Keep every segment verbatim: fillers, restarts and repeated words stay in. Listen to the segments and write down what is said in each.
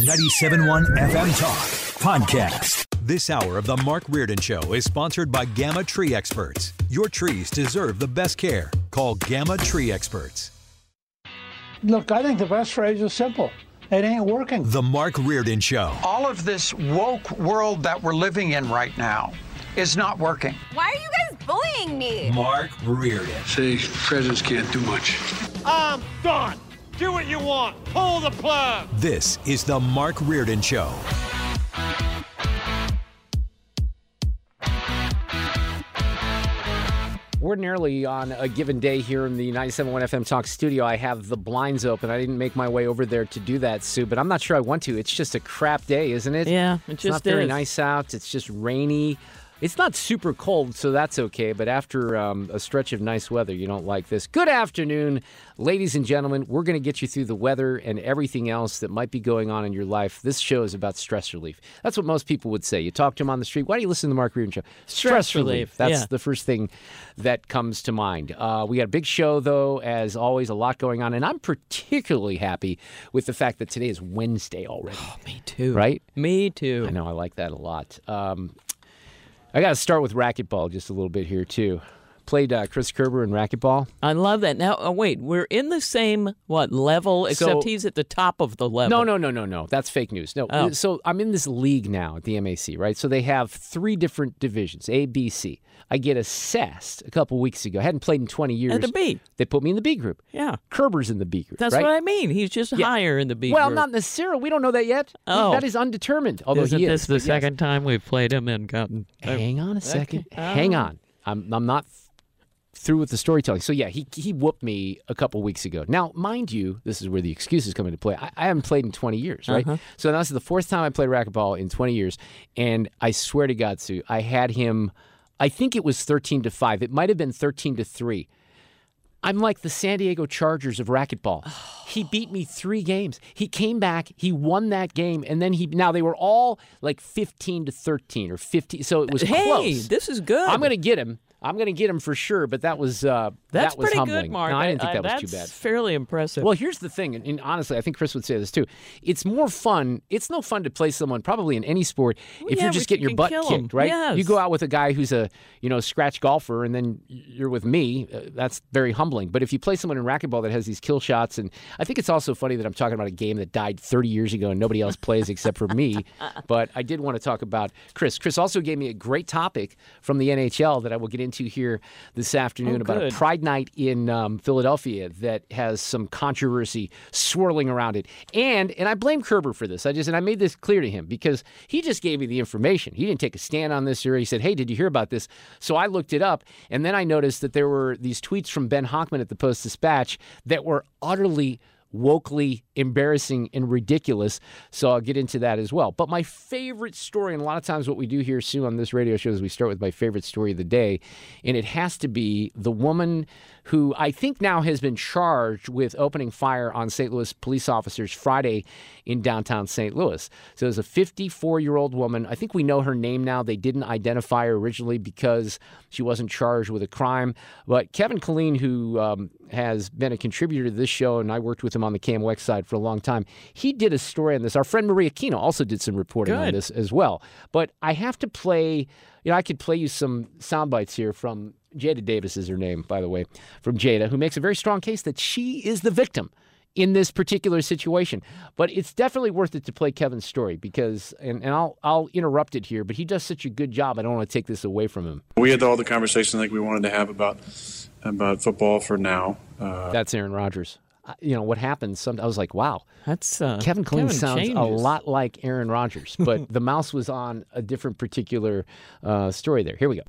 ninety-seven point one F M Talk Podcast. This hour of The Mark Reardon Show is sponsored by Gamma Tree Experts. Your trees deserve the best care. Call Gamma Tree Experts. Look, I think the best phrase is simple: it ain't working. The Mark Reardon Show. All of this woke world that we're living in right now is not working. Why are you guys bullying me? Mark Reardon. See, presidents can't do much. I'm done. Do what you want. Pull the plug. This is The Mark Reardon Show. Ordinarily, on a given day here in the ninety-seven point one F M Talk studio, I have the blinds open. I didn't make my way over there to do that, Sue, but I'm not sure I want to. It's just a crap day, isn't it? Yeah, it just is. It's not very nice out. It's just rainy. It's not super cold, so that's okay, but after um, a stretch of nice weather, you don't like this. Good afternoon, ladies and gentlemen. We're going to get you through the weather and everything else that might be going on in your life. This show is about stress relief. That's what most people would say. You talk to them on the street, why do you listen to the Mark Reardon Show? Stress, stress relief. relief. That's yeah. the first thing that comes to mind. Uh, we got a big show, though, as always, a lot going on, and I'm particularly happy with the fact that today is Wednesday already. Oh, me too. Right? Me too. I know, I like that a lot. Um... I got to start with racquetball just a little bit here, too. Played uh, Chris Kerber in racquetball. I love that. Now, oh, wait, we're in the same, what, level, except so, he's at the top of the level. No, no, no, no, no. That's fake news. No. Oh. So I'm in this league now at the M A C, right? So they have three different divisions, A, B, C. I get assessed a couple weeks ago. I hadn't played in twenty years. At the B. They put me in the B group. Yeah. Kerber's in the B group, That's right? what I mean. He's just yeah. higher in the B well, group. Well, not necessarily. We don't know that yet. Oh. That is undetermined, although Isn't he is. this the yes. second time we've played him and gotten... Hang on a second. Okay. Oh. Hang on. I'm, I'm not... through with the storytelling. So yeah, he he whooped me a couple weeks ago. Now, mind you, this is where the excuses come into play. I, I haven't played in twenty years, right? Uh-huh. So now this is the fourth time I played racquetball in twenty years, and I swear to God, Sue, I had him, I think it was thirteen to five. It might have been thirteen to three. I'm like the San Diego Chargers of racquetball. Oh. He beat me three games. He came back, he won that game, and then he, now they were all like fifteen to thirteen or fifteen, so it was hey, close. Hey, this is good. I'm going to get him. I'm going to get him for sure, but that was uh, that's that was pretty humbling. Good, Mark. No, I didn't think that I, was too bad. That's fairly impressive. Well, here's the thing, and, and honestly, I think Chris would say this too. It's more fun. It's no fun to play someone probably in any sport well, if yeah, you're just getting you your butt kicked, him. right? Yes. You go out with a guy who's a you know scratch golfer, and then you're with me. Uh, that's very humbling. But if you play someone in racquetball that has these kill shots, and I think it's also funny that I'm talking about a game that died thirty years ago and nobody else plays except for me. But I did want to talk about Chris. Chris also gave me a great topic from the N H L that I will get into. into here this afternoon oh, about a Pride Night in um, Philadelphia that has some controversy swirling around it. And and I blame Kerber for this. I just and I made this clear to him because he just gave me the information. He didn't take a stand on this, or he said, hey, did you hear about this? So I looked it up, and then I noticed that there were these tweets from Ben Hochman at the Post-Dispatch that were utterly wokely embarrassing and ridiculous. So I'll get into that as well. But my favorite story, and a lot of times what we do here, Sue, on this radio show is we start with my favorite story of the day. And it has to be the woman who I think now has been charged with opening fire on Saint Louis police officers Friday in downtown Saint Louis. So there's a fifty-four-year-old woman. I think we know her name now. They didn't identify her originally because she wasn't charged with a crime. But Kevin Killeen, who um, has been a contributor to this show, and I worked with him on the K M O X side for a long time. He did a story on this. Our friend Maria Quino also did some reporting Good. on this as well. But I have to play, you know, I could play you some sound bites here from Jada Davis is her name, by the way, from Jada, who makes a very strong case that she is the victim in this particular situation. But it's definitely worth it to play Kevin's story because, and, and I'll I'll interrupt it here, but he does such a good job. I don't want to take this away from him. We had all the conversations I think we wanted to have about about football for now. Uh, That's Aaron Rodgers. You know, what happens, some, I was like, wow, that's uh, Kevin Killeen sounds changes. a lot like Aaron Rodgers, but the mouse was on a different particular uh, story there. Here we go.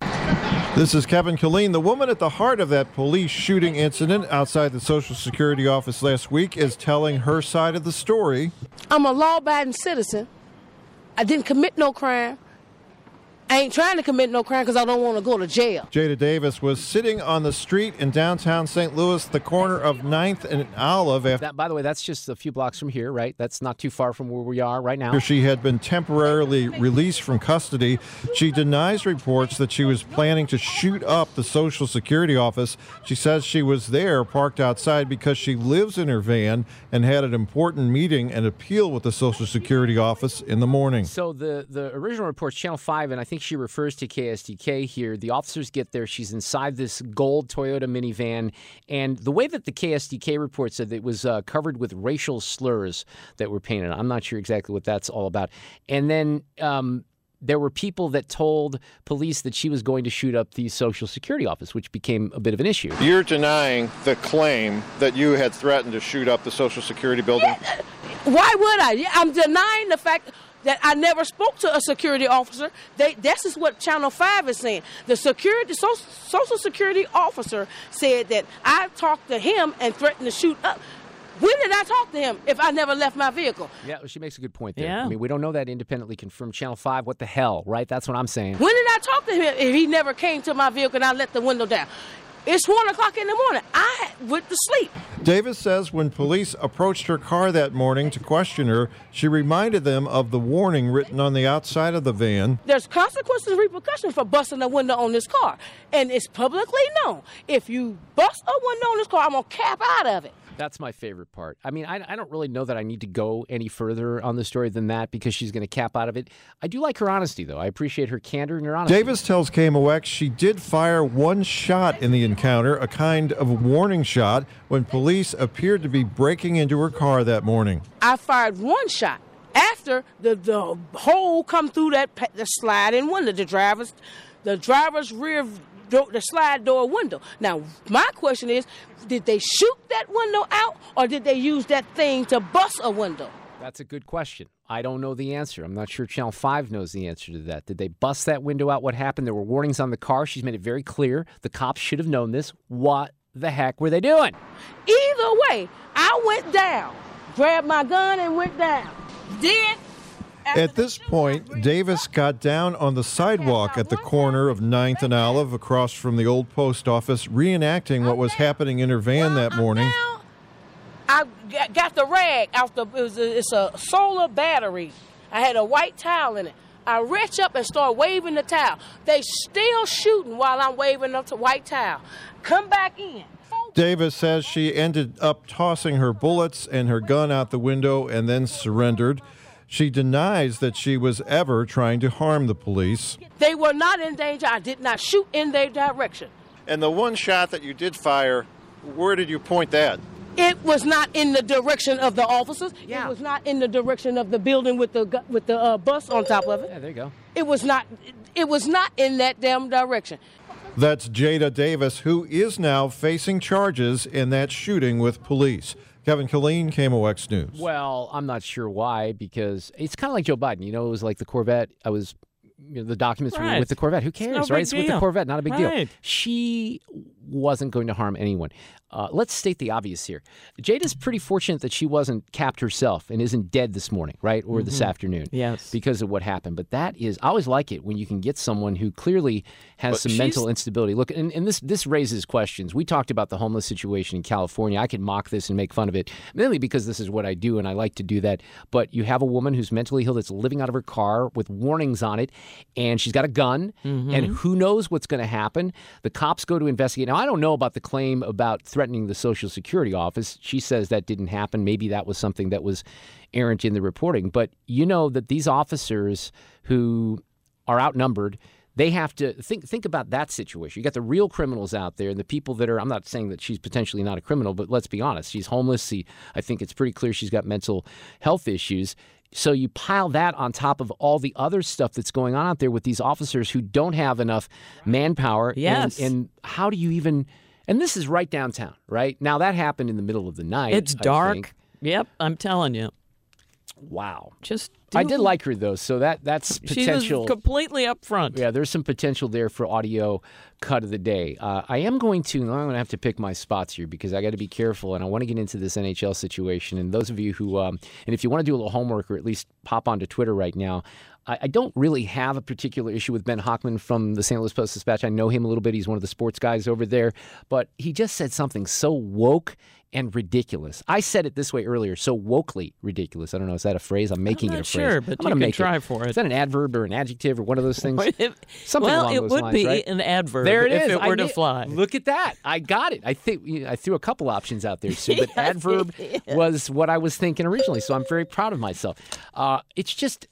This is Kevin Killeen. The woman at the heart of that police shooting incident outside the Social Security office last week is telling her side of the story. I'm a law-abiding citizen. I didn't commit no crime. I ain't trying to commit no crime because I don't want to go to jail. Jada Davis was sitting on the street in downtown Saint Louis, the corner of ninth and Olive. After that, by the way, that's just a few blocks from here, right? That's not too far from where we are right now. She had been temporarily released from custody. She denies reports that she was planning to shoot up the Social Security office. She says she was there parked outside because she lives in her van and had an important meeting and appeal with the Social Security office in the morning. So the, the original reports, Channel five, and I think she refers to K S D K here. The officers get there. She's inside this gold Toyota minivan. And the way that the K S D K report said it was uh, covered with racial slurs that were painted. I'm not sure exactly what that's all about. And then um, there were people that told police that she was going to shoot up the Social Security office, which became a bit of an issue. You're denying the claim that you had threatened to shoot up the Social Security building? Yeah. Why would I? I'm denying the fact that I never spoke to a security officer. They, this is what Channel five is saying. The security, so, Social Security officer said that I talked to him and threatened to shoot up. When did I talk to him if I never left my vehicle? Yeah, she makes a good point there. Yeah. I mean, we don't know that independently confirmed. Channel five, what the hell, right? That's what I'm saying. When did I talk to him if he never came to my vehicle and I let the window down? It's one o'clock in the morning. I went to sleep. Davis says when police approached her car that morning to question her, she reminded them of the warning written on the outside of the van. There's consequences and repercussions for busting a window on this car. And it's publicly known. If you bust a window on this car, I'm going to cap out of it. That's my favorite part. I mean, I, I don't really know that I need to go any further on the story than that because she's going to cap out of it. I do like her honesty, though. I appreciate her candor and her honesty. Davis tells K M O X she did fire one shot in the encounter, a kind of warning shot, when police appeared to be breaking into her car that morning. I fired one shot after the, the hole come through that the sliding window, the driver's, the driver's rear the slide door window. Now, my question is, did they shoot that window out or did they use that thing to bust a window? That's a good question. I don't know the answer. I'm not sure Channel five knows the answer to that. Did they bust that window out? What happened? There were warnings on the car. She's made it very clear. The cops should have known this. What the heck were they doing? Either way, I went down, grabbed my gun and went down. Then at this point, Davis got down on the sidewalk at the corner of ninth and Olive across from the old post office, reenacting what was happening in her van that morning. I got the rag out the, it was a, it's a solar battery. I had a white towel in it. I reach up and start waving the towel. They still shooting while I'm waving up the white towel. Come back in. Davis says she ended up tossing her bullets and her gun out the window and then surrendered. She denies that she was ever trying to harm the police. They were not in danger. I did not shoot in their direction. And the one shot that you did fire, where did you point that? It was not in the direction of the officers. Yeah. It was not in the direction of the building with the with the uh, bus on top of it. Yeah, there you go. It was not. It was not in that damn direction. That's Jada Davis, who is now facing charges in that shooting with police. Kevin Killeen, K M O X News. Well, I'm not sure why, because it's kind of like Joe Biden. You know, it was like the Corvette. I was, you know, the documents right. were with the Corvette. Who cares, it's no right? It's deal. With the Corvette, not a big right. deal. She wasn't going to harm anyone. Uh, let's state the obvious here. Jada's pretty fortunate that she wasn't capped herself and isn't dead this morning, right, or mm-hmm. this afternoon yes. because of what happened. But that is, I always like it when you can get someone who clearly has but some mental instability. Look, and, and this, this raises questions. We talked about the homeless situation in California. I could mock this and make fun of it, mainly because this is what I do and I like to do that. But you have a woman who's mentally ill that's living out of her car with warnings on it, and she's got a gun, mm-hmm. and who knows what's going to happen. The cops go to investigate. Now, I don't know about the claim about threatening the Social Security office. She says that didn't happen. Maybe that was something that was errant in the reporting. But you know that these officers who are outnumbered, They have to think think about that situation. You got the real criminals out there, and the people that are, I'm not saying that she's potentially not a criminal, but let's be honest, she's homeless. She, I think it's pretty clear she's got mental health issues. So you pile that on top of all the other stuff that's going on out there with these officers who don't have enough manpower. Yes. And, and how do you even, and this is right downtown, right? Now that happened in the middle of the night. It's dark. Yep, I'm telling you. Wow. Just I did like her, though, so that that's potential. She was completely up front. Yeah, there's some potential there for audio cut of the day. Uh, I am going to, I'm going to have to pick my spots here because I got to be careful, and I want to get into this N H L situation. And those of you who, um, and if you want to do a little homework or at least pop onto Twitter right now, I, I don't really have a particular issue with Ben Hochman from the Saint Louis Post-Dispatch. I know him a little bit. He's one of the sports guys over there. But he just said something so woke and ridiculous. I said it this way earlier, so wokely ridiculous. I don't know, is that a phrase? I'm making it a phrase. Sure, but I'm you can try it. for it. Is that an adverb or an adjective or one of those things? If, Something well, along those lines, Well, it would be right? an adverb there it if is. it were I to knew, fly. Look at that. I got it. I think you know, I threw a couple options out there, Sue, but yes, adverb yes. was what I was thinking originally, so I'm very proud of myself. Uh, it's just...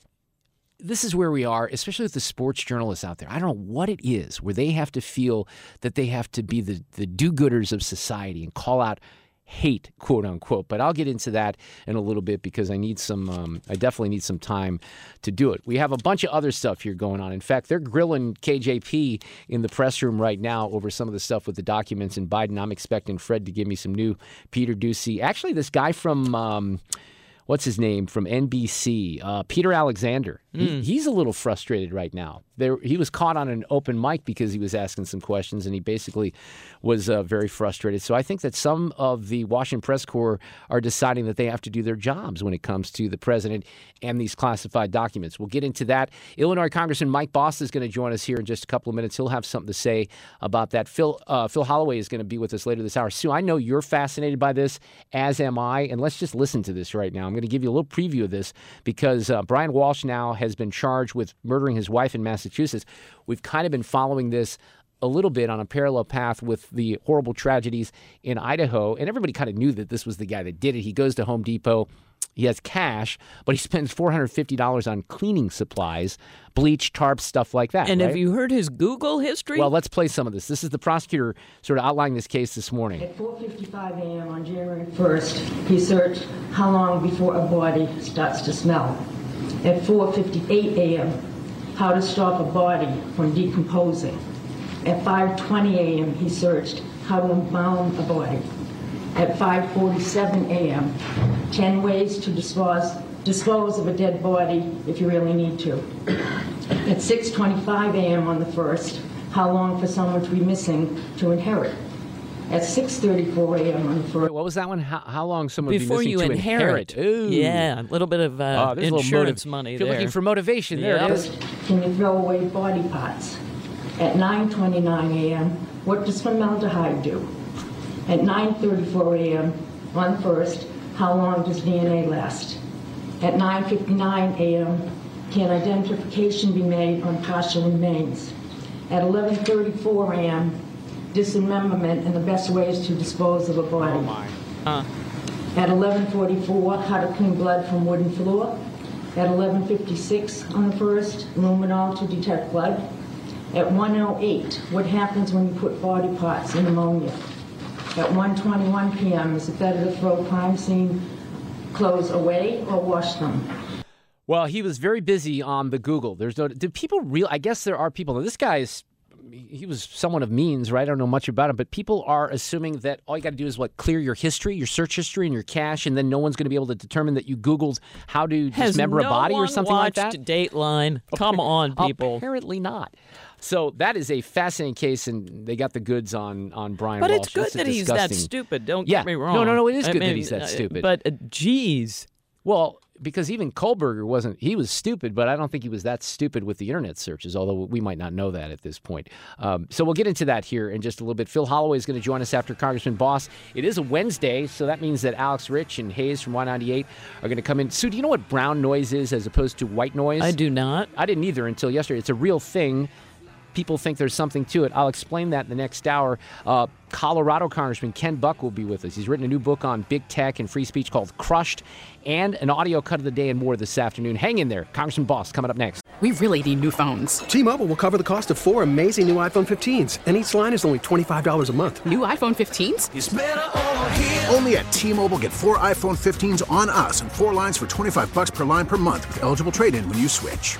This is where we are, especially with the sports journalists out there. I don't know what it is where they have to feel that they have to be the, the do-gooders of society and call out hate, quote unquote. But I'll get into that in a little bit because I need some, um, I definitely need some time to do it. We have a bunch of other stuff here going on. In fact, they're grilling K J P in the press room right now over some of the stuff with the documents and Biden. I'm expecting Fred to give me some new Peter Ducey. Actually, this guy from... Um, What's his name from N B C? Uh, Peter Alexander. Mm. He, he's a little frustrated right now. There, he was caught on an open mic because he was asking some questions, and he basically was uh, very frustrated. So I think that some of the Washington press corps are deciding that they have to do their jobs when it comes to the president and these classified documents. We'll get into that. Illinois Congressman Mike Bost is going to join us here in just a couple of minutes. He'll have something to say about that. Phil uh, Phil Holloway is going to be with us later this hour. Sue, I know you're fascinated by this, as am I, and let's just listen to this right now. I'm going to give you a little preview of this because uh, Brian Walsh now has been charged with murdering his wife in Massachusetts. We've kind of been following this a little bit on a parallel path with the horrible tragedies in Idaho, and everybody kind of knew that this was the guy that did it. He goes to Home Depot. He has cash, but he spends four hundred fifty dollars on cleaning supplies, bleach, tarps, stuff like that. And right? Have you heard his Google history? Well, let's play some of this. This is the prosecutor sort of outlining this case this morning. At four fifty-five a.m. on January first, he searched how long before a body starts to smell. At four fifty-eight a.m., how to stop a body from decomposing. At five twenty a.m., he searched how to embalm a body. At five forty-seven a.m., ten ways to dispose, dispose of a dead body if you really need to. At six twenty-five a.m. on the first, how long for someone to be missing to inherit. At six thirty-four a.m. on the first. What was that one? How, how long someone Before would be missing you to inherit. inherit. Ooh. Yeah, a little bit of uh, oh, insurance money if there. You're looking for motivation, there yeah. it is. Can you throw away body parts? At nine twenty-nine a.m., what does formaldehyde do? At nine thirty-four a.m. on first, how long does D N A last? At nine fifty-nine a.m., can identification be made on partial remains? At eleven thirty-four a.m., dismemberment and the best ways to dispose of a body. Oh my. Huh. At eleven forty-four, how to clean blood from wooden floor. At eleven fifty-six on the first, luminol to detect blood. At one oh eight, what happens when you put body parts in ammonia? At one twenty-one p.m., is it better to throw crime scene clothes away or wash them? Well, he was very busy on the Google. There's no. Do people real? I guess there are people. Now, this guy is. He was someone of means, right? I don't know much about him, but people are assuming that all you got to do is what clear your history, your search history, and your cache, and then no one's going to be able to determine that you Googled how to dismember no a body or something like that. Has no one watched Dateline? Come on, people. Apparently not. So that is a fascinating case, and they got the goods on, on Brian Walsh. But it's good That's that he's that stupid. Don't yeah. get me wrong. No, no, no. It is I good mean, that he's that stupid. But, uh, geez. Well, because even Kohlberger wasn't, he was stupid, but I don't think he was that stupid with the internet searches, although we might not know that at this point. Um, so we'll get into that here in just a little bit. Phil Holloway is going to join us after Congressman Boss. It is a Wednesday, so that means that Alex Rich and Hayes from Y ninety-eight are going to come in. Sue, do you know what brown noise is as opposed to white noise? I do not. I didn't either until yesterday. It's a real thing. People think there's something to it. I'll explain that in the next hour. Uh, Colorado Congressman Ken Buck will be with us. He's written a new book on big tech and free speech called Crushed, and an audio cut of the day and more this afternoon. Hang in there. Congressman Boss coming up next. We really need new phones. T-Mobile will cover the cost of four amazing new iPhone fifteens, and each line is only twenty-five dollars a month. New iPhone fifteens? It's better over here. Only at T-Mobile, get four iPhone fifteens on us and four lines for twenty-five dollars per line per month with eligible trade-in when you switch.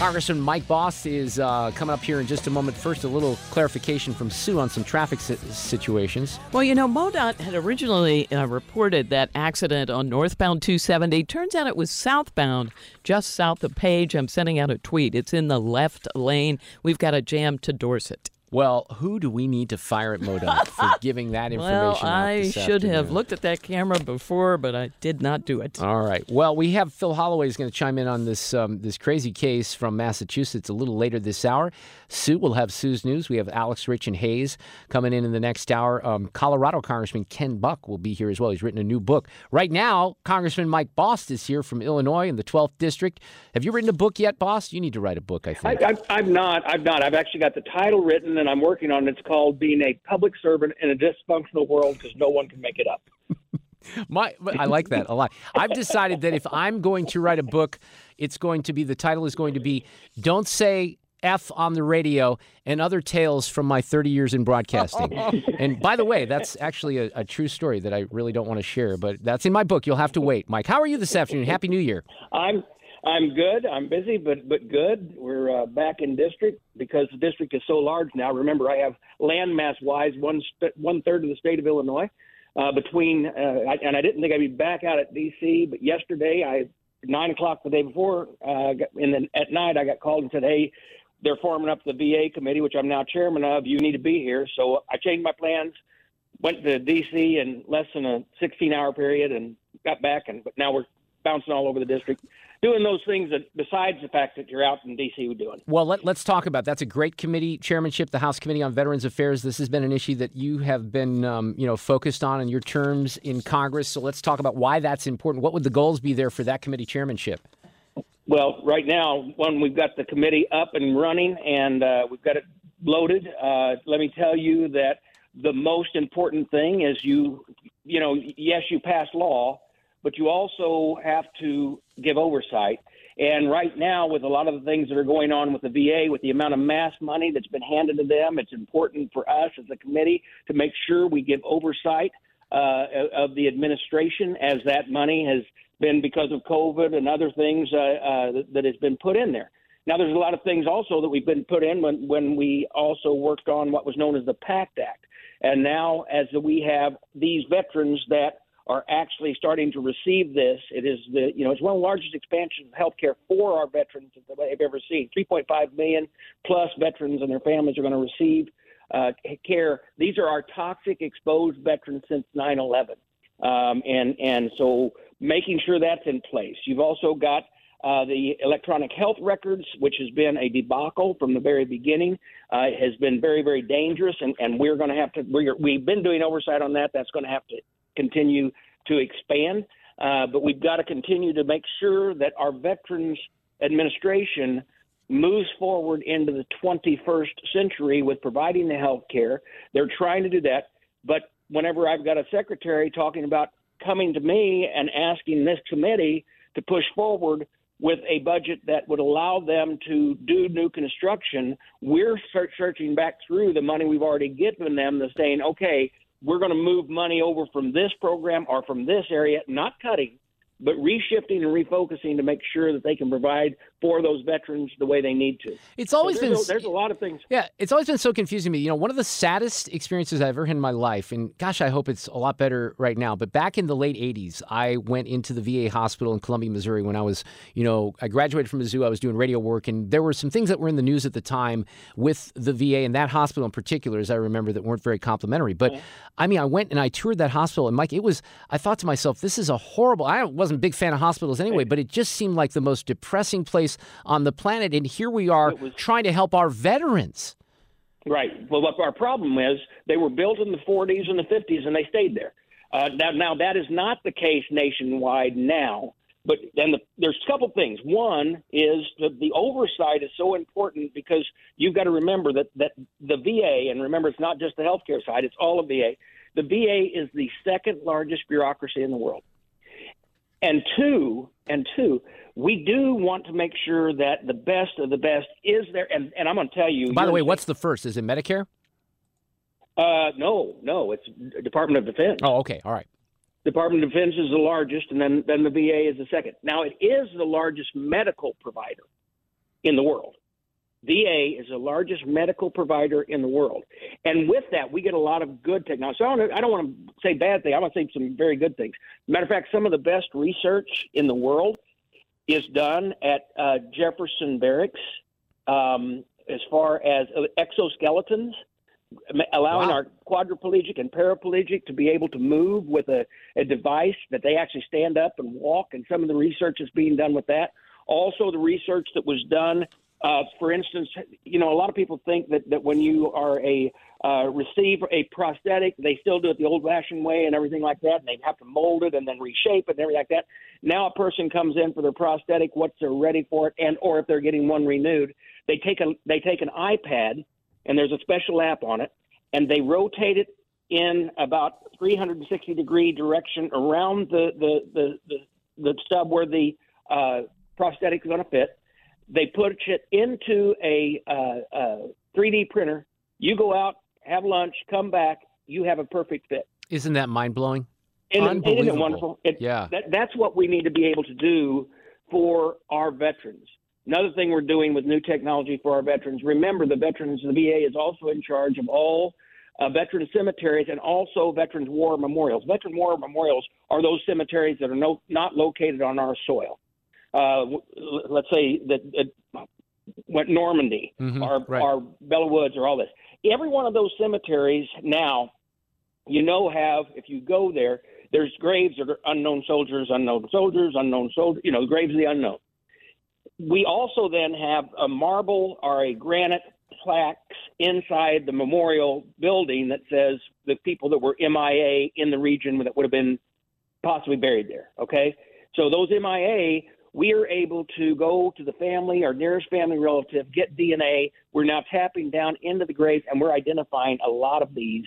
Congressman Mike Bost is uh, coming up here in just a moment. First, a little clarification from Sue on some traffic si- situations. Well, you know, MoDOT had originally uh, reported that accident on northbound two seventy. Turns out it was southbound, just south of Page. I'm sending out a tweet. It's in the left lane. We've got a jam to Dorset. Well, who do we need to fire at MoDOT for giving that information well, out I this should afternoon? have looked at that camera before, but I did not do it. All right. Well, we have Phil Holloway is going to chime in on this um, this crazy case from Massachusetts a little later this hour. Sue will have Sue's news. We have Alex, Rich, and Hayes coming in in the next hour. Um, Colorado Congressman Ken Buck will be here as well. He's written a new book. Right now, Congressman Mike Bost is here from Illinois in the twelfth District. Have you written a book yet, Bost? You need to write a book, I think. I, I, I'm not. I've not. I've actually got the title written, and I'm working on it. It's called Being a Public Servant in a Dysfunctional World, because no one can make it up. My, I like that a lot. I've decided that if I'm going to write a book, it's going to be, the title is going to be Don't Say F on the Radio and Other Tales from My thirty years in Broadcasting. And by the way, that's actually a, a true story that I really don't want to share, but that's in my book. You'll have to wait. Mike, how are you this afternoon? Happy New Year. I'm I'm good. I'm busy, but but good. We're uh, back in district because the district is so large now. Remember, I have landmass-wise one st- one third of the state of Illinois uh, between. Uh, I, and I didn't think I'd be back out at D C, but yesterday, I nine o'clock the day before, uh, and then at night I got called and said, "Hey, they're forming up the V A committee, which I'm now chairman of. You need to be here." So I changed my plans, went to D C in less than a sixteen-hour period, and got back. And but now we're bouncing all over the district, doing those things that, besides the fact that you're out in D C, we're doing. Well, let, let's talk about that's a great committee chairmanship, the House Committee on Veterans Affairs. This has been an issue that you have been, um, you know, focused on in your terms in Congress. So let's talk about why that's important. What would the goals be there for that committee chairmanship? Well, right now, one, we've got the committee up and running, and uh, we've got it loaded. Uh, let me tell you that the most important thing is you, you know, yes, you pass law, but you also have to give oversight. And right now, with a lot of the things that are going on with the V A, with the amount of mass money that's been handed to them, it's important for us as a committee to make sure we give oversight uh, of the administration, as that money has been, because of COVID and other things, uh, uh, that has been put in there. Now, there's a lot of things also that we've been put in when, when we also worked on what was known as the PACT Act. And now, as we have these veterans that are actually starting to receive this. It is the, you know, it's one of the largest expansions of health care for our veterans that they've ever seen. three point five million plus veterans and their families are going to receive uh, care. These are our toxic exposed veterans since nine eleven. Um, and, and so making sure that's in place. You've also got Uh, the electronic health records, which has been a debacle from the very beginning, uh, has been very, very dangerous, and, and we're going to have to – we've been doing oversight on that. That's going to have to continue to expand, uh, but we've got to continue to make sure that our Veterans Administration moves forward into the twenty-first century with providing the health care. They're trying to do that, but whenever I've got a secretary talking about coming to me and asking this committee to push forward with a budget that would allow them to do new construction. We're searching back through the money we've already given them, the saying, okay, we're going to move money over from this program or from this area, not cutting, but reshifting and refocusing to make sure that they can provide for those veterans the way they need to. It's always so there's been a, there's a lot of things. Yeah, it's always been so confusing to me. You know, one of the saddest experiences I've ever had in my life, and gosh, I hope it's a lot better right now, but back in the late eighties, I went into the V A hospital in Columbia, Missouri when I was, you know, I graduated from Mizzou, I was doing radio work, and there were some things that were in the news at the time with the V A and that hospital in particular, as I remember, that weren't very complimentary. But, yeah. I mean, I went and I toured that hospital, and Mike, it was, I thought to myself, this is a horrible, I wasn't a big fan of hospitals anyway, but it just seemed like the most depressing place on the planet. And here we are was, trying to help our veterans. Right. Well, what our problem is, they were built in the forties and the fifties, and they stayed there. Uh, now, now, that is not the case nationwide now. But then the, there's a couple things. One is that the oversight is so important because you've got to remember that, that the V A, and remember, it's not just the healthcare side, it's all of V A. The V A is the second largest bureaucracy in the world. And two, and two, we do want to make sure that the best of the best is there. And, and I'm going to tell you. By the way, what's the first? Is it Medicare? Uh, no, no, it's Department of Defense. Oh, okay. All right. Department of Defense is the largest, and then, then the V A is the second. Now, it is the largest medical provider in the world. V A is the largest medical provider in the world. And with that, we get a lot of good technology. So I don't, I don't want to say bad things. I want to say some very good things. Matter of fact, some of the best research in the world is done at uh, Jefferson Barracks um, as far as exoskeletons, allowing wow. our quadriplegic and paraplegic to be able to move with a, a device that they actually stand up and walk. And some of the research is being done with that. Also, the research that was done Uh, for instance, you know, a lot of people think that, that when you are a uh, receive a prosthetic, they still do it the old-fashioned way and everything like that, and they have to mold it and then reshape it and everything like that. Now a person comes in for their prosthetic, once they're ready for it, and or if they're getting one renewed, they take a they take an iPad, and there's a special app on it, and they rotate it in about three hundred sixty degree direction around the the the the, the stub where the uh, prosthetic is going to fit. They put it into a uh, uh, three D printer. You go out, have lunch, come back. You have a perfect fit. Isn't that mind-blowing? And unbelievable. It, isn't it wonderful? It, yeah. That, that's what we need to be able to do for our veterans. Another thing we're doing with new technology for our veterans, remember the veterans, the V A is also in charge of all uh, veteran cemeteries and also veterans' war memorials. Veteran war memorials are those cemeteries that are no, not located on our soil. Uh, let's say that uh, Normandy mm-hmm, or, right. or Bella Woods or all this. Every one of those cemeteries now, you know, have, if you go there, there's graves that are unknown soldiers, unknown soldiers, unknown soldiers, you know, graves of the unknown. We also then have a marble or a granite plaques inside the memorial building that says the people that were M I A in the region that would have been possibly buried there. Okay. So those M I A, we are able to go to the family or nearest family relative, get D N A. We're now tapping down into the graves, and we're identifying a lot of these,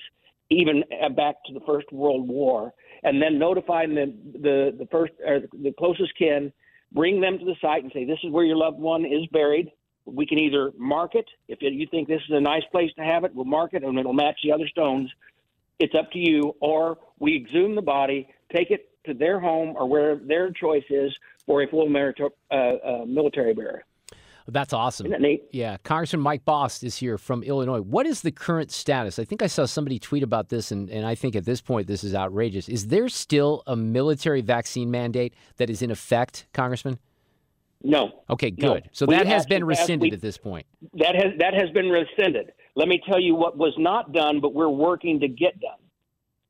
even back to the First World War, and then notifying the the, the first or the closest kin, bring them to the site and say, this is where your loved one is buried. We can either mark it. If you think this is a nice place to have it, we'll mark it, and it'll match the other stones. It's up to you. Or we exhume the body, take it to their home or where their choice is for a full merito- uh, uh, military burial. That's awesome. Isn't that neat? Yeah. Congressman Mike Bost is here from Illinois. What is the current status? I think I saw somebody tweet about this, and, and I think at this point this is outrageous. Is there still a military vaccine mandate that is in effect, Congressman? No. Okay, good. No. So that we has been rescinded we, at this point. That has, that has been rescinded. Let me tell you what was not done, but we're working to get done.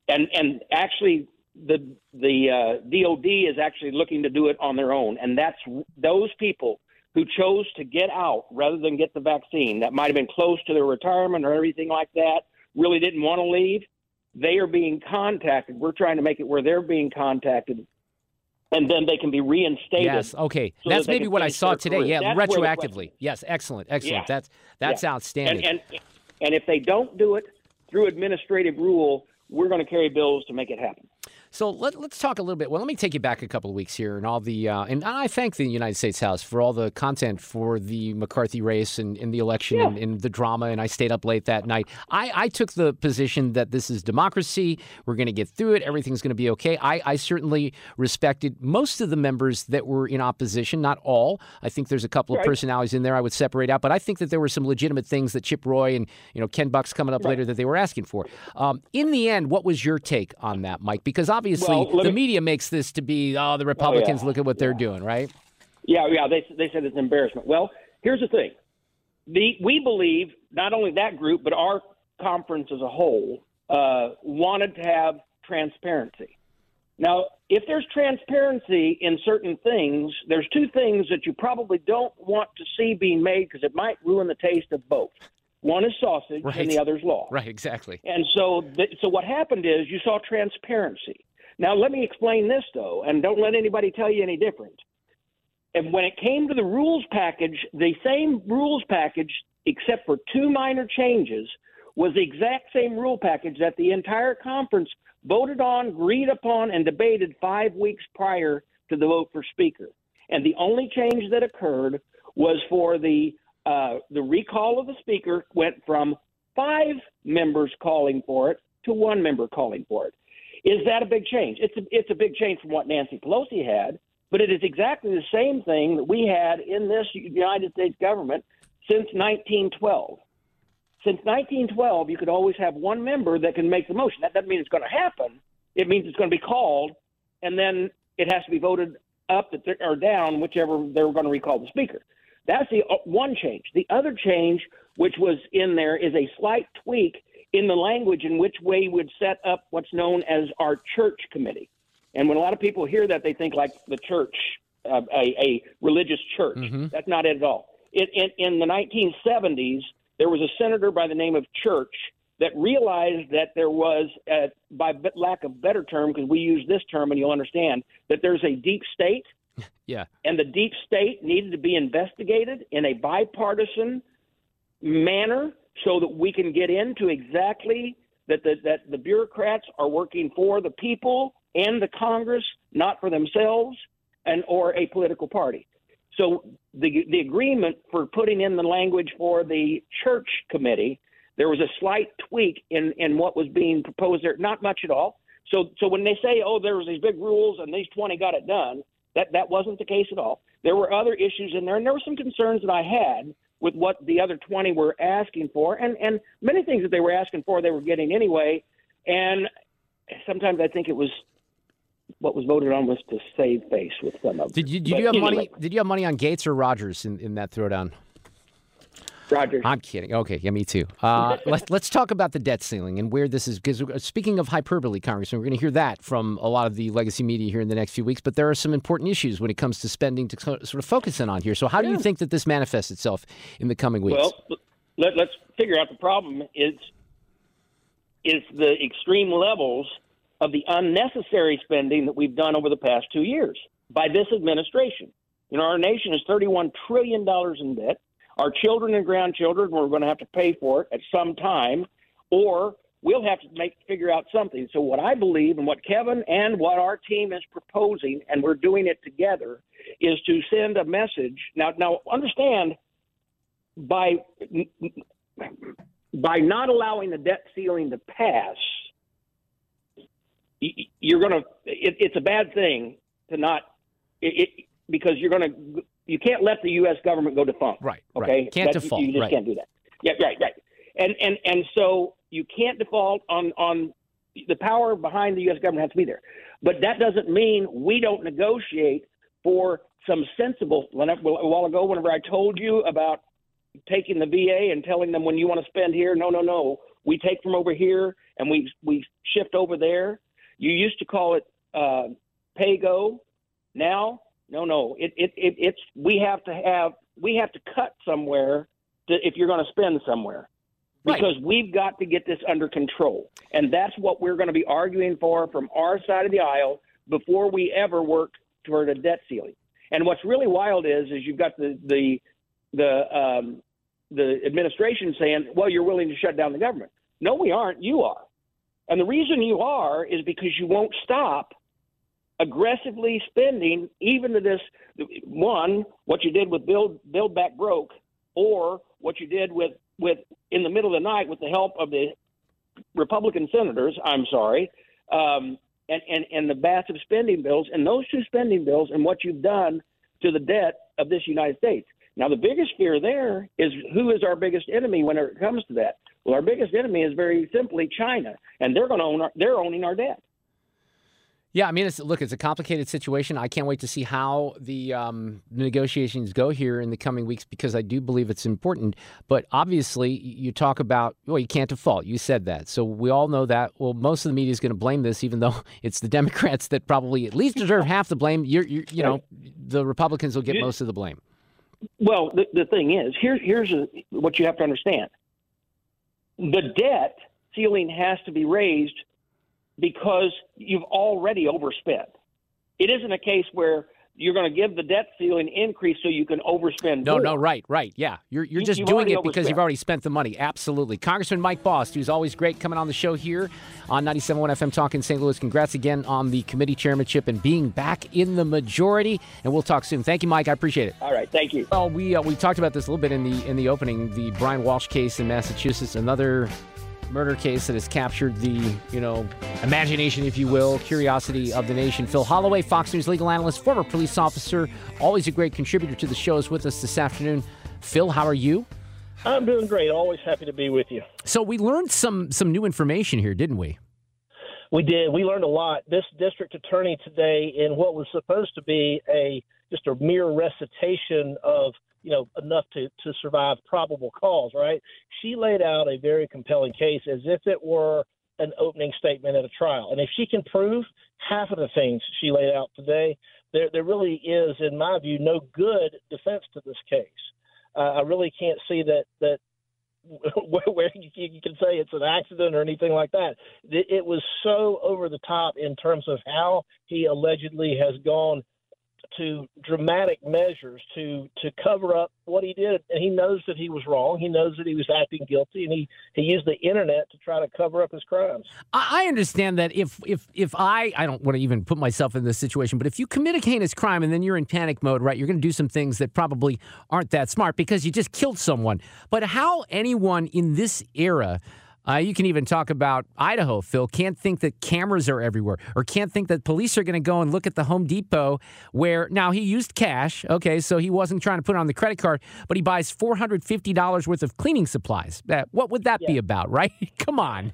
And, and actually... The the uh, D O D is actually looking to do it on their own, and that's those people who chose to get out rather than get the vaccine that might have been close to their retirement or everything like that, really didn't want to leave. They are being contacted. We're trying to make it where they're being contacted, and then they can be reinstated. Yes, okay. So that's that maybe what I saw today, career. yeah, that's retroactively. Yes, excellent, excellent. Yeah. That's that's yeah. outstanding. And, and and if they don't do it through administrative rule, we're going to carry bills to make it happen. So let, let's talk a little bit. Well, let me take you back a couple of weeks here, and all the uh, and I thank the United States House for all the content for the McCarthy race and, and the election yeah. and, and the drama. And I stayed up late that night. I, I took the position that this is democracy. We're going to get through it. Everything's going to be okay. I, I certainly respected most of the members that were in opposition, not all. I think there's a couple right. of personalities in there I would separate out, but I think that there were some legitimate things that Chip Roy and you know Ken Buck's coming up right. later that they were asking for. Um, in the end, what was your take on that, Mike? Because obviously well, the me... media makes this to be, oh, the Republicans, oh, yeah. look at what yeah. they're doing, right? Yeah, yeah. They they said it's an embarrassment. Well, here's the thing. The, we believe not only that group, but our conference as a whole uh, wanted to have transparency. Now, if there's transparency in certain things, there's two things that you probably don't want to see being made because it might ruin the taste of both. One is sausage right. and the other is law. Right, exactly. And so th- so what happened is you saw transparency. Now, let me explain this, though, and don't let anybody tell you any different. And when it came to the rules package, the same rules package, except for two minor changes, was the exact same rule package that the entire conference voted on, agreed upon, and debated five weeks prior to the vote for Speaker. And the only change that occurred was for the uh, the recall of the Speaker went from five members calling for it to one member calling for it. Is that a big change? It's a, it's a big change from what Nancy Pelosi had, but it is exactly the same thing that we had in this United States government since nineteen twelve. Since nineteen twelve, you could always have one member that can make the motion. That doesn't mean it's going to happen. It means it's going to be called, and then it has to be voted up or down, whichever they were going to recall the Speaker. That's the one change. The other change, which was in there, is a slight tweak in the language in which way would set up what's known as our Church Committee. And when a lot of people hear that, they think like the church, uh, a, a religious church. Mm-hmm. That's not it at all. It, in, in the nineteen seventies, there was a senator by the name of Church that realized that there was, uh, by lack of better term, because we use this term and you'll understand, that there's a deep state. Yeah. And the deep state needed to be investigated in a bipartisan manner so that we can get into exactly that the, that the bureaucrats are working for the people and the Congress, not for themselves and or a political party. So the the agreement for putting in the language for the Church Committee, there was a slight tweak in, in what was being proposed there, not much at all. So so when they say, oh, there was these big rules and these twenty got it done, that, that wasn't the case at all. There were other issues in there, and there were some concerns that I had with what the other twenty were asking for, and, and many things that they were asking for they were getting anyway. And sometimes I think it was what was voted on was to save face with some of them. Did you, did you have anyway. money? Did you have money on Gates or Rodgers in, in that throwdown? Rodgers. I'm kidding. Okay, yeah, me too. Uh, let's let's talk about the debt ceiling and where this is. Because speaking of hyperbole, Congressman, we're going to hear that from a lot of the legacy media here in the next few weeks. But there are some important issues when it comes to spending to sort of focus in on here. So how yeah. do you think that this manifests itself in the coming weeks? Well, let, let's figure out the problem. Is is the extreme levels of the unnecessary spending that we've done over the past two years by this administration. You know, our nation is thirty-one trillion dollars in debt. Our children and grandchildren, we're going to have to pay for it at some time, or we'll have to make figure out something. So what I believe and what Kevin and what our team is proposing, and we're doing it together, is to send a message. Now, now understand, by, by not allowing the debt ceiling to pass, you're going to it, – it's a bad thing to not it, – it, because you're going to – you can't let the U S government go defunct. Right, okay? Right. Can't That's, default. You just right. can't do that. Yeah, right, right. And and, and so you can't default on, on – the power behind the U S government has to be there. But that doesn't mean we don't negotiate for some sensible – a while ago, whenever I told you about taking the V A and telling them when you want to spend here, no, no, no, we take from over here and we we shift over there. You used to call it uh, pay-go. Now, no, no. It, it, it, it's we have to have we have to cut somewhere to, if you're going to spend somewhere, because right. we've got to get this under control, and that's what we're going to be arguing for from our side of the aisle before we ever work toward a debt ceiling. And what's really wild is is you've got the the the um, the administration saying, well, you're willing to shut down the government. No, we aren't. You are. And the reason you are is because you won't stop aggressively spending, even to this, one, what you did with Build, Build Back Broke, or what you did with, with in the middle of the night with the help of the Republican senators, I'm sorry, um, and, and, and the massive spending bills, and those two spending bills and what you've done to the debt of this United States. Now, the biggest fear there is who is our biggest enemy when it comes to that. Well, our biggest enemy is very simply China, and they're going to own our, they're owning our debt. Yeah, I mean, it's, look, it's a complicated situation. I can't wait to see how the um, negotiations go here in the coming weeks, because I do believe it's important. But obviously, you talk about, well, you can't default. You said that. So we all know that. Well, most of the media is going to blame this, even though it's the Democrats that probably at least deserve half the blame. You're, you're, you know, the Republicans will get most of the blame. Well, the, the thing is, here, here's a, what you have to understand. The debt ceiling has to be raised because you've already overspent. It isn't a case where you're going to give the debt ceiling increase so you can overspend. No, more. no, right, right, yeah. You're you're just you, doing it overspent. Because you've already spent the money, absolutely. Congressman Mike Bost, who's always great coming on the show here on ninety-seven point one F M Talk in Saint Louis. Congrats again on the committee chairmanship and being back in the majority, and we'll talk soon. Thank you, Mike. I appreciate it. All right, thank you. Well, we uh, we talked about this a little bit in the in the opening, the Brian Walsh case in Massachusetts, another murder case that has captured the, you know, imagination, if you will, curiosity of the nation. Phil Holloway, Fox News legal analyst, former police officer, always a great contributor to the show, is with us this afternoon. Phil, how are you? I'm doing great. Always happy to be with you. So we learned some some new information here, didn't we? We did. We learned a lot. This district attorney today, in what was supposed to be a just a mere recitation of, you know, enough to, to survive probable cause, right? She laid out a very compelling case as if it were an opening statement at a trial. And if she can prove half of the things she laid out today, there, there really is, in my view, no good defense to this case. Uh, I really can't see that, that where you, you can say it's an accident or anything like that. It, it was so over the top in terms of how he allegedly has gone to dramatic measures to to cover up what he did. And he knows that he was wrong. He knows that he was acting guilty, and he, he used the internet to try to cover up his crimes. I understand that if if if I, I don't want to even put myself in this situation, but if you commit a heinous crime and then you're in panic mode, right, you're going to do some things that probably aren't that smart because you just killed someone. But how anyone in this era, Uh, you can even talk about Idaho, Phil, can't think that cameras are everywhere, or can't think that police are going to go and look at the Home Depot where, now he used cash, okay, so he wasn't trying to put it on the credit card, but he buys four hundred fifty dollars worth of cleaning supplies. Uh, what would that yeah. be about, right? Come on.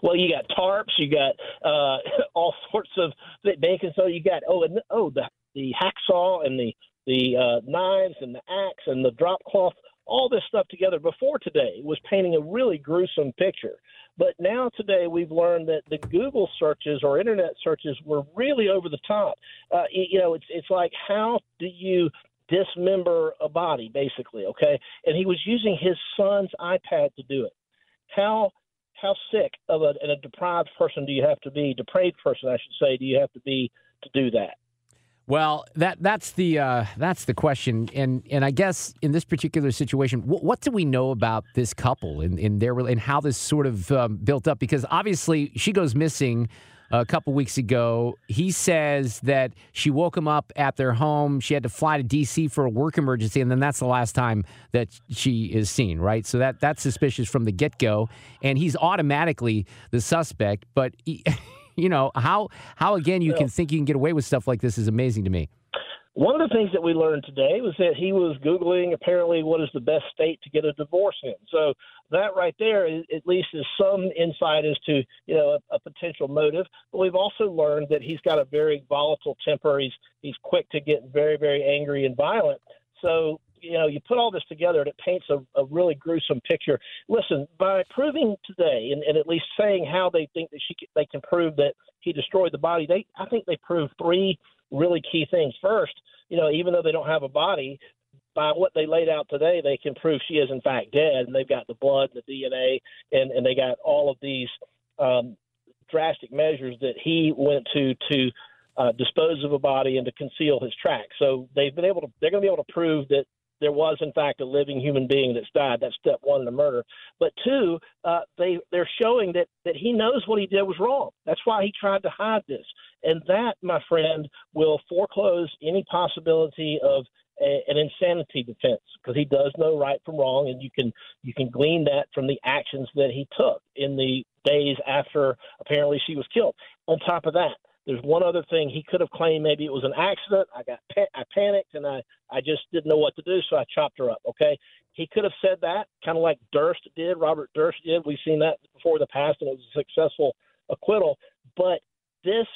Well, you got tarps, you got uh, all sorts of bacon, so you got, oh, and oh the, the hacksaw and the, the uh, knives and the axe and the drop cloth. All this stuff together before today was painting a really gruesome picture. But now today we've learned that the Google searches or internet searches were really over the top. Uh, you know, it's it's like, how do you dismember a body, basically, okay? And he was using his son's iPad to do it. How how sick of a, and a deprived person do you have to be, depraved person, I should say, do you have to be to do that? Well, that that's the uh, that's the question, and and I guess in this particular situation, wh- what do we know about this couple and in their and how this sort of um, built up? Because obviously she goes missing a couple weeks ago. He says that she woke him up at their home. She had to fly to D C for a work emergency, and then that's the last time that she is seen, right? So that that's suspicious from the get go, and he's automatically the suspect, but. He, You know, how, how again, you can think you can get away with stuff like this is amazing to me. One of the things that we learned today was that he was Googling, apparently, what is the best state to get a divorce in. So that right there, is, at least, is some insight as to, you know, a, a potential motive. But we've also learned that he's got a very volatile temper. He's, he's quick to get very, very angry and violent. So, you know, you put all this together and it paints a, a really gruesome picture. Listen, by proving today and, and at least saying how they think that she can, they can prove that he destroyed the body, they I think they proved three really key things. First, you know, even though they don't have a body, by what they laid out today, they can prove she is in fact dead. And they've got the blood, the D N A, and, and they got all of these um, drastic measures that he went to to uh, dispose of a body and to conceal his tracks. So they've been able to, they're going to be able to prove that there was, in fact, a living human being that's died. That's step one, the murder. But two, uh, they, they're showing that, that he knows what he did was wrong. That's why he tried to hide this. And that, my friend, will foreclose any possibility of a, an insanity defense, because he does know right from wrong, and you can you can glean that from the actions that he took in the days after apparently she was killed. On top of that, there's one other thing. He could have claimed maybe it was an accident. I got I panicked and I, I just didn't know what to do, so I chopped her up, okay? He could have said that, kind of like Durst did, Robert Durst did. We've seen that before in the past, and it was a successful acquittal. But this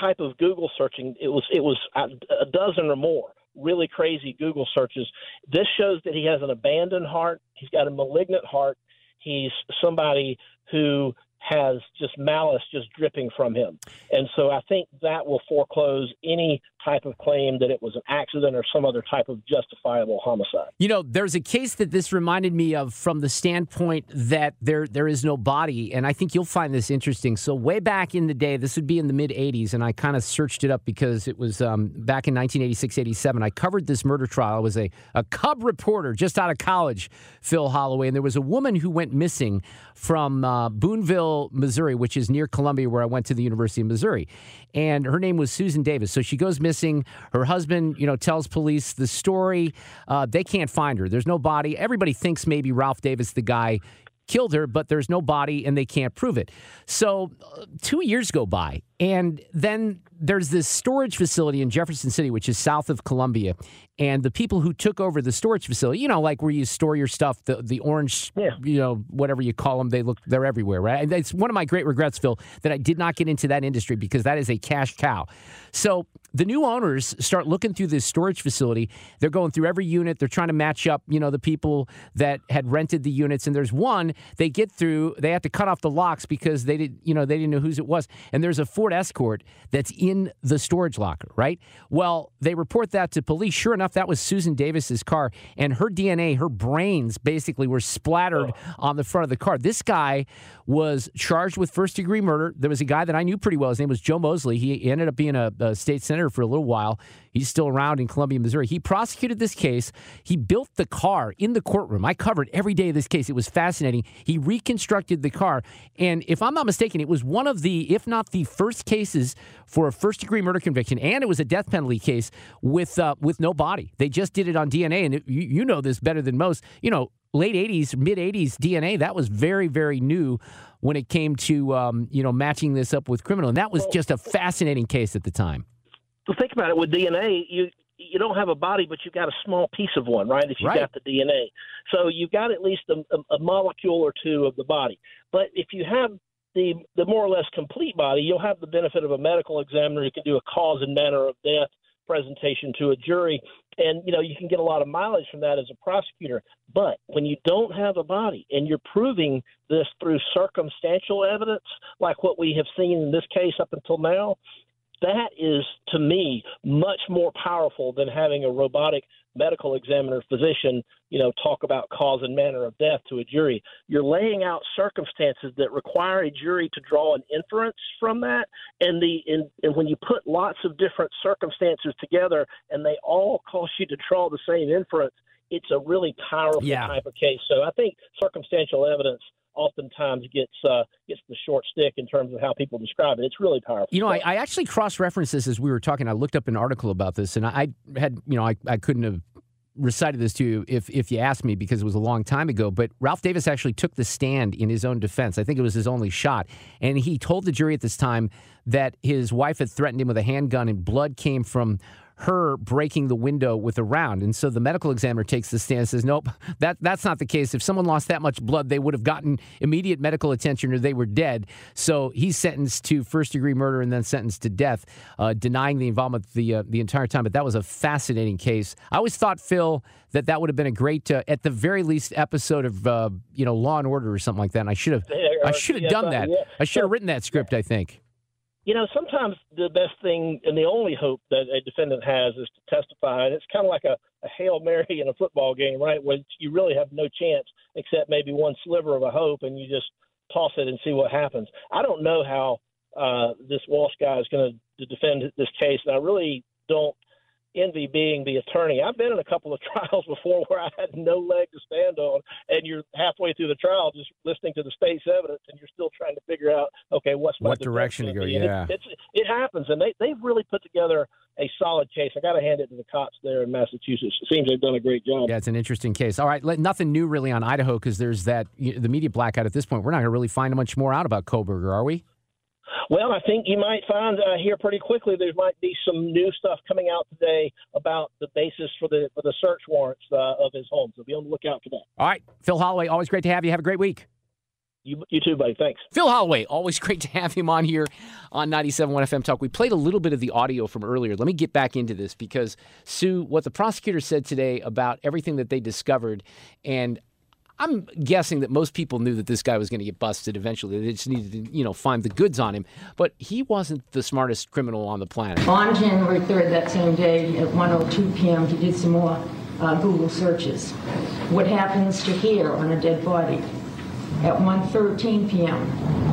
type of Google searching, it was it was a dozen or more really crazy Google searches. This shows that he has an abandoned heart. He's got a malignant heart. He's somebody who – has just malice just dripping from him. And so I think that will foreclose any type of claim that it was an accident or some other type of justifiable homicide. You know, there's a case that this reminded me of from the standpoint that there there is no body, and I think you'll find this interesting. So way back in the day, this would be in the mid-eighties, and I kind of searched it up because it was um, back in nineteen eighty-six eighty-seven. I covered this murder trial. I was a, a cub reporter just out of college, Phil Holloway, and there was a woman who went missing from uh, Boonville, Missouri, which is near Columbia, where I went to the University of Missouri. And her name was Susan Davis. So she goes missing. Her husband, you know, tells police the story. Uh, they can't find her. There's no body. Everybody thinks maybe Ralph Davis, the guy, killed her, but there's no body and they can't prove it. So uh, two years go by, and then there's this storage facility in Jefferson City, which is south of Columbia. And the people who took over the storage facility, you know, like where you store your stuff, the, the orange, yeah. you know, whatever you call them, they look, they're everywhere, right? And it's one of my great regrets, Phil, that I did not get into that industry, because that is a cash cow. So the new owners start looking through this storage facility. They're going through every unit. They're trying to match up, you know, the people that had rented the units. And there's one they get through. They have to cut off the locks because they didn't, you know, they didn't know whose it was. And there's a Ford Escort that's in the storage locker, right? Well, they report that to police. Sure enough, that was Susan Davis's car, and her D N A, her brains basically were splattered oh. on the front of the car. This guy was charged with first-degree murder. There was a guy that I knew pretty well. His name was Joe Mosley. He ended up being a, a state senator for a little while. He's still around in Columbia, Missouri. He prosecuted this case. He built the car in the courtroom. I covered every day of this case. It was fascinating. He reconstructed the car, and if I'm not mistaken, it was one of the, if not the first cases for a first-degree murder conviction, and it was a death penalty case with uh, with no body. They just did it on D N A, and it, you, you know this better than most. You know, late eighties, mid-eighties D N A, that was very, very new when it came to, um, you know, matching this up with criminal, and that was just a fascinating case at the time. Well, think about it. With D N A, you you don't have a body, but you've got a small piece of one, right, if you've right. got the D N A. So you've got at least a, a molecule or two of the body. But if you have the the more or less complete body, you'll have the benefit of a medical examiner who can do a cause and manner of death presentation to a jury. And, you know, you can get a lot of mileage from that as a prosecutor. But when you don't have a body and you're proving this through circumstantial evidence, like what we have seen in this case up until now, that is, to me, much more powerful than having a robotic medical examiner physician, you know, talk about cause and manner of death to a jury. You're laying out circumstances that require a jury to draw an inference from that. And the and, and when you put lots of different circumstances together and they all cause you to draw the same inference, it's a really powerful yeah. type of case. So I think circumstantial evidence oftentimes gets uh, gets the short stick in terms of how people describe it. It's really powerful. You know, I, I actually cross-referenced this as we were talking. I looked up an article about this, and I, I had, you know, I, I couldn't have recited this to you if, if you asked me because it was a long time ago, but Ralph Davis actually took the stand in his own defense. I think it was his only shot. And he told the jury at this time that his wife had threatened him with a handgun and blood came from her breaking the window with a round. And so the medical examiner takes the stand and says, nope, that, that's not the case. If someone lost that much blood, they would have gotten immediate medical attention or they were dead. So he's sentenced to first-degree murder and then sentenced to death, uh, denying the involvement the uh, the entire time. But that was a fascinating case. I always thought, Phil, that that would have been a great, uh, at the very least, episode of uh, you know, Law and Order or something like that. And I should have I should have done that. I should have written that script, I think. You know, sometimes the best thing and the only hope that a defendant has is to testify. And it's kind of like a, a Hail Mary in a football game, right, where you really have no chance except maybe one sliver of a hope, and you just toss it and see what happens. I don't know how uh, this Walsh guy is going to defend this case, and I really don't envy being the attorney. I've been in a couple of trials before where I had no leg to stand on, and you're halfway through the trial just listening to the state's evidence, and you're still trying to figure out, okay, what's my what direction to go? Yeah, it, it's, it happens, and they they've really put together a solid case. I got to hand it to the cops there in Massachusetts. It seems they've done a great job. Yeah, it's an interesting case. All right, let, nothing new really on Idaho because there's that you know, the media blackout at this point. We're not going to really find much more out about Koberger, are we? Well, I think you might find uh, here pretty quickly there might be some new stuff coming out today about the basis for the for the search warrants uh, of his home. So be on the lookout for that. All right, Phil Holloway, always great to have you. Have a great week. You, you too, buddy. Thanks. Phil Holloway, always great to have him on here on ninety-seven point one F M Talk. We played a little bit of the audio from earlier. Let me get back into this because, Sue, what the prosecutor said today about everything that they discovered, and I'm guessing that most people knew that this guy was going to get busted eventually. They just needed to, you know, find the goods on him. But he wasn't the smartest criminal on the planet. On January third, that same day, at one oh two p.m., he did some more uh, Google searches. What happens to hair on a dead body? At one thirteen p.m.,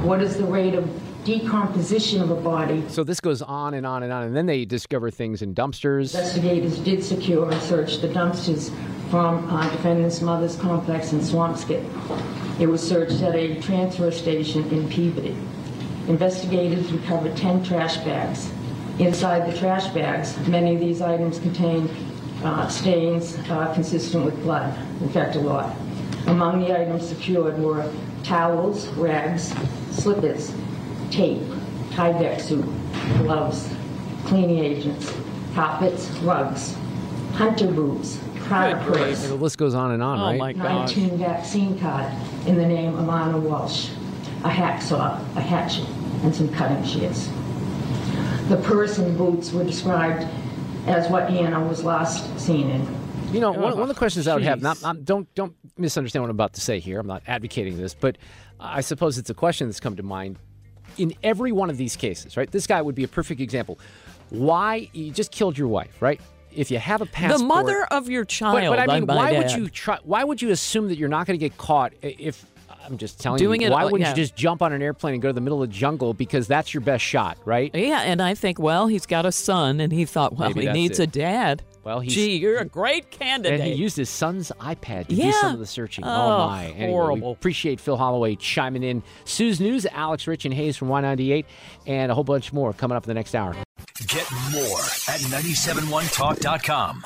what is the rate of decomposition of a body? So this goes on and on and on, and then they discover things in dumpsters. Investigators did secure and search the dumpsters from uh, defendant's mother's complex in Swampscott. It was searched at a transfer station in Peabody. Investigators recovered ten trash bags. Inside the trash bags, many of these items contained uh, stains uh, consistent with blood, in fact, a lot. Among the items secured were towels, rags, slippers, tape, Tyvek suit, gloves, cleaning agents, carpets, rugs, hunter boots, Right. The list goes on and on, oh, right? My gosh. nineteen vaccine card in the name of Anna Walsh, a hacksaw, a hatchet, and some cutting shears. The purse and boots were described as what Anna was last seen in. You know, one, one of the questions Jeez. I would have, not, not, don't don't misunderstand what I'm about to say here. I'm not advocating this, but I suppose it's a question that's come to mind in every one of these cases, right? This guy would be a perfect example. Why? You just killed your wife, right? If you have a passport, the mother of your child. But, but I mean, why dad. would you try? Why would you assume that you're not going to get caught? If I'm just telling Doing you, it, why wouldn't yeah. you just jump on an airplane and go to the middle of the jungle because that's your best shot, right? Yeah, and I think, well, he's got a son, and he thought, well, Maybe he needs it. a dad. Well, he's, gee, you're a great candidate. And he used his son's iPad to yeah. do some of the searching. Oh, oh my. Anyway, horrible. We appreciate Phil Holloway chiming in. Sue's News, Alex, Rich, and Hayes from Y ninety-eight, and a whole bunch more coming up in the next hour. Get more at ninety-seven one talk dot com.